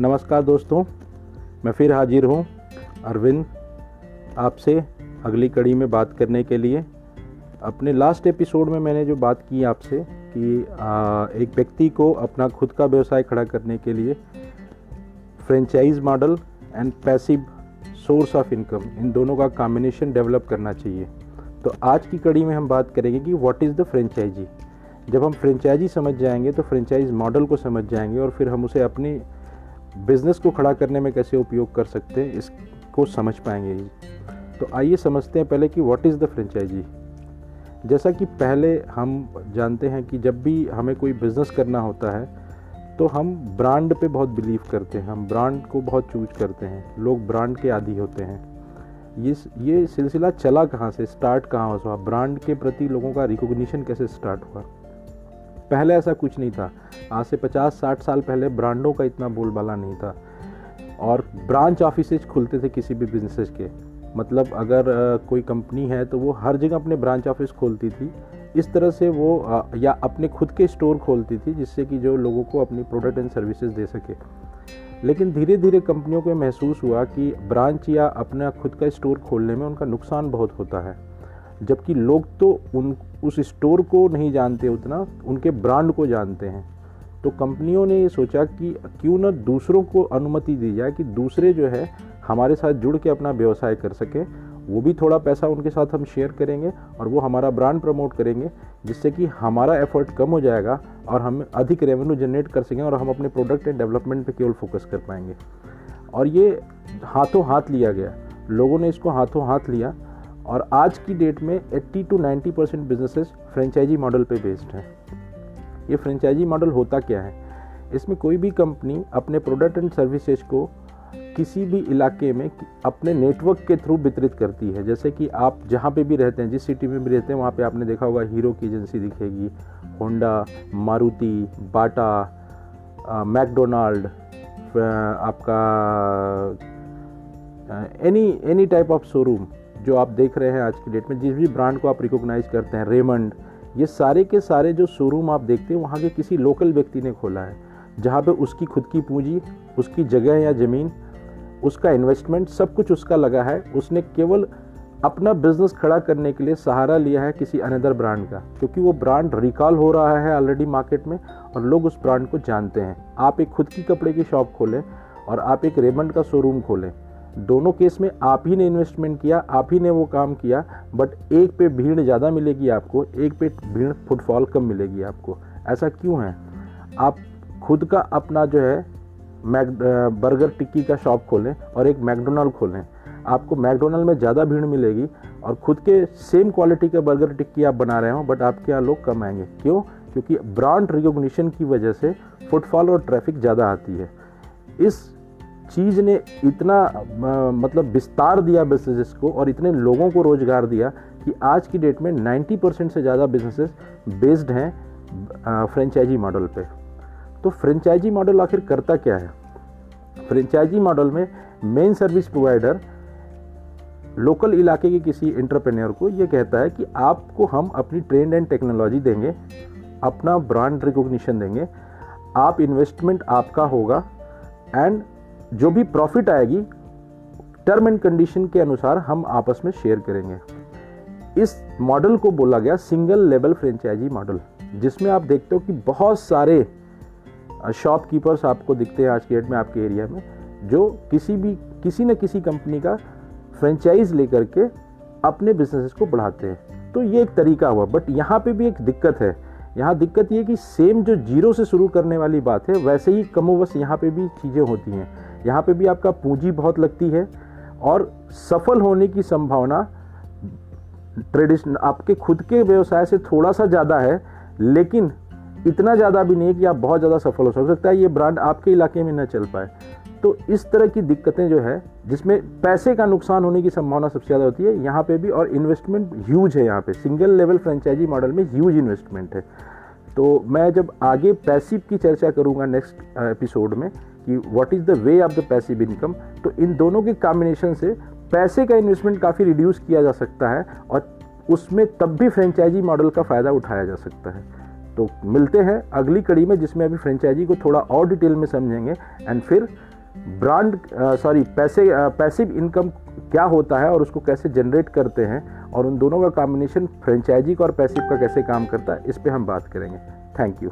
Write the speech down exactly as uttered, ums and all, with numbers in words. नमस्कार दोस्तों, मैं फिर हाजिर हूँ अरविंद आपसे अगली कड़ी में बात करने के लिए। अपने लास्ट एपिसोड में मैंने जो बात की आपसे कि आ, एक व्यक्ति को अपना खुद का व्यवसाय खड़ा करने के लिए franchise model and passive source of income, इन दोनों का कॉम्बिनेशन डेवलप करना चाहिए। तो आज की कड़ी में हम बात करेंगे कि व्हाट इज़ द फ्रेंचाइजी। जब हम फ्रेंचाइजी समझ जाएंगे तो फ्रेंचाइज मॉडल को समझ जाएंगे और फिर हम उसे अपनी बिज़नेस को खड़ा करने में कैसे उपयोग कर सकते हैं इसको समझ पाएंगे। तो आइए समझते हैं पहले कि व्हाट इज़ द फ्रेंचाइजी। जैसा कि पहले हम जानते हैं कि जब भी हमें कोई बिज़नेस करना होता है तो हम ब्रांड पे बहुत बिलीव करते हैं, हम ब्रांड को बहुत चूज करते हैं, लोग ब्रांड के आदी होते हैं। ये ये सिलसिला चला कहाँ से, स्टार्ट कहाँ हुआ, ब्रांड के प्रति लोगों का रिकॉग्निशन कैसे स्टार्ट हुआ। पहले ऐसा कुछ नहीं था, आज से पचास साठ साल पहले ब्रांडों का इतना बोलबाला नहीं था और ब्रांच ऑफिसेज खुलते थे किसी भी बिजनेस के। मतलब अगर कोई कंपनी है तो वो हर जगह अपने ब्रांच ऑफिस खोलती थी, इस तरह से वो या अपने खुद के स्टोर खोलती थी जिससे कि जो लोगों को अपनी प्रोडक्ट एंड सर्विसेज दे सके। लेकिन धीरे धीरे कंपनियों को महसूस हुआ कि ब्रांच या अपना खुद का स्टोर खोलने में उनका नुकसान बहुत होता है, जबकि लोग तो उन उस स्टोर को नहीं जानते उतना, उनके ब्रांड को जानते हैं। तो कंपनियों ने ये सोचा कि क्यों ना दूसरों को अनुमति दी जाए कि दूसरे जो है हमारे साथ जुड़ के अपना व्यवसाय कर सकें, वो भी थोड़ा पैसा उनके साथ हम शेयर करेंगे और वो हमारा ब्रांड प्रमोट करेंगे, जिससे कि हमारा एफर्ट कम हो जाएगा और हम अधिक रेवेन्यू जनरेट कर सकें और हम अपने प्रोडक्ट एंड डेवलपमेंट पे केवल फोकस कर पाएंगे। और ये हाथों हाथ लिया गया, लोगों ने इसको हाथों हाथ लिया और आज की डेट में अस्सी टू नब्बे परसेंट बिजनेसेस फ्रेंचाइजी मॉडल पे बेस्ड हैं। ये फ्रेंचाइजी मॉडल होता क्या है, इसमें कोई भी कंपनी अपने प्रोडक्ट एंड सर्विसेज को किसी भी इलाके में अपने नेटवर्क के थ्रू वितरित करती है। जैसे कि आप जहाँ पे भी रहते हैं, जिस सिटी में भी रहते हैं, वहाँ पे आपने देखा होगा हीरो की एजेंसी दिखेगी, होंडा, मारुति, बाटा, मैकडोनाल्ड, आपका any any type of showroom जो आप देख रहे हैं आज की डेट में, जिस भी ब्रांड को आप रिकॉग्नाइज करते हैं, रेमंड, ये सारे के सारे जो शोरूम आप देखते हैं वहाँ के किसी लोकल व्यक्ति ने खोला है, जहाँ पे उसकी खुद की पूंजी, उसकी जगह या ज़मीन, उसका इन्वेस्टमेंट सब कुछ उसका लगा है। उसने केवल अपना बिजनेस खड़ा करने के लिए सहारा लिया है किसी अनदर ब्रांड का, क्योंकि वो ब्रांड रिकॉल हो रहा है ऑलरेडी मार्केट में और लोग उस ब्रांड को जानते हैं। आप एक खुद की कपड़े की शॉप खोलें और आप एक रेमंड का शोरूम खोलें, दोनों केस में आप ही ने इन्वेस्टमेंट किया, आप ही ने वो काम किया, बट एक पे भीड़ ज़्यादा मिलेगी आपको, एक पे भीड़ फुटफॉल कम मिलेगी आपको। ऐसा क्यों है? आप खुद का अपना जो है मैक बर्गर टिक्की का शॉप खोलें और एक मैकडोनाल्ड खोलें, आपको मैकडोनाल्ड में ज़्यादा भीड़ मिलेगी और ख़ुद के सेम क्वालिटी का बर्गर टिक्की आप बना रहे हो बट आपके यहाँ लोग कम आएंगे। क्यों? क्योंकि ब्रांड रिकॉग्निशन की वजह से फुटफॉल और ट्रैफिक ज़्यादा आती है। इस चीज़ ने इतना आ, मतलब विस्तार दिया बिजनेसेस को और इतने लोगों को रोज़गार दिया कि आज की डेट में नब्बे परसेंट से ज़्यादा बिजनेसेस बेस्ड हैं फ्रेंचाइजी मॉडल पे। तो फ्रेंचाइजी मॉडल आखिर करता क्या है? फ्रेंचाइजी मॉडल में मेन सर्विस प्रोवाइडर लोकल इलाके के किसी एंटरप्रेन्योर को ये कहता है कि आपको हम अपनी ट्रेंड एंड टेक्नोलॉजी देंगे, अपना ब्रांड रिकॉग्निशन देंगे, आप इन्वेस्टमेंट आपका होगा एंड जो भी प्रॉफिट आएगी टर्म एंड कंडीशन के अनुसार हम आपस में शेयर करेंगे। इस मॉडल को बोला गया सिंगल लेवल फ्रेंचाइजी मॉडल, जिसमें आप देखते हो कि बहुत सारे शॉपकीपर्स आपको दिखते हैं आज के डेट में आपके एरिया में, जो किसी भी किसी न किसी कंपनी का फ्रेंचाइज लेकर के अपने बिजनेसेस को बढ़ाते हैं। तो ये एक तरीका हुआ, बट यहाँ पे भी एक दिक्कत है। यहाँ दिक्कत ये कि सेम जो जीरो से शुरू करने वाली बात है वैसे ही कमोबस यहाँ पे भी चीज़ें होती हैं, यहाँ पे भी आपका पूंजी बहुत लगती है और सफल होने की संभावना ट्रेडिशनल आपके खुद के व्यवसाय से थोड़ा सा ज़्यादा है, लेकिन इतना ज़्यादा भी नहीं है कि आप बहुत ज़्यादा सफल हो सकता है, ये ब्रांड आपके इलाके में ना चल पाए। तो इस तरह की दिक्कतें जो है, जिसमें पैसे का नुकसान होने की संभावना सबसे ज़्यादा होती है यहाँ पे भी, और इन्वेस्टमेंट ह्यूज है यहाँ पे, सिंगल लेवल फ्रेंचाइजी मॉडल में ह्यूज इन्वेस्टमेंट है। तो मैं जब आगे पैसिव की चर्चा करूँगा नेक्स्ट एपिसोड में कि what is the way of the passive income, तो इन दोनों के कॉम्बिनेशन से पैसे का इन्वेस्टमेंट काफ़ी रिड्यूस किया जा सकता है और उसमें तब भी फ्रेंचाइजी मॉडल का फ़ायदा उठाया जा सकता है। तो मिलते हैं अगली कड़ी में, जिसमें अभी फ्रेंचाइजी को थोड़ा और डिटेल में समझेंगे, एंड फिर ब्रांड सॉरी पैसे पैसिव इनकम क्या होता है और उसको कैसे जनरेट करते हैं, और उन दोनों का कॉम्बिनेशन फ्रेंचाइजी का और पैसिव का कैसे काम करता है, इस पे हम बात करेंगे। Thank you.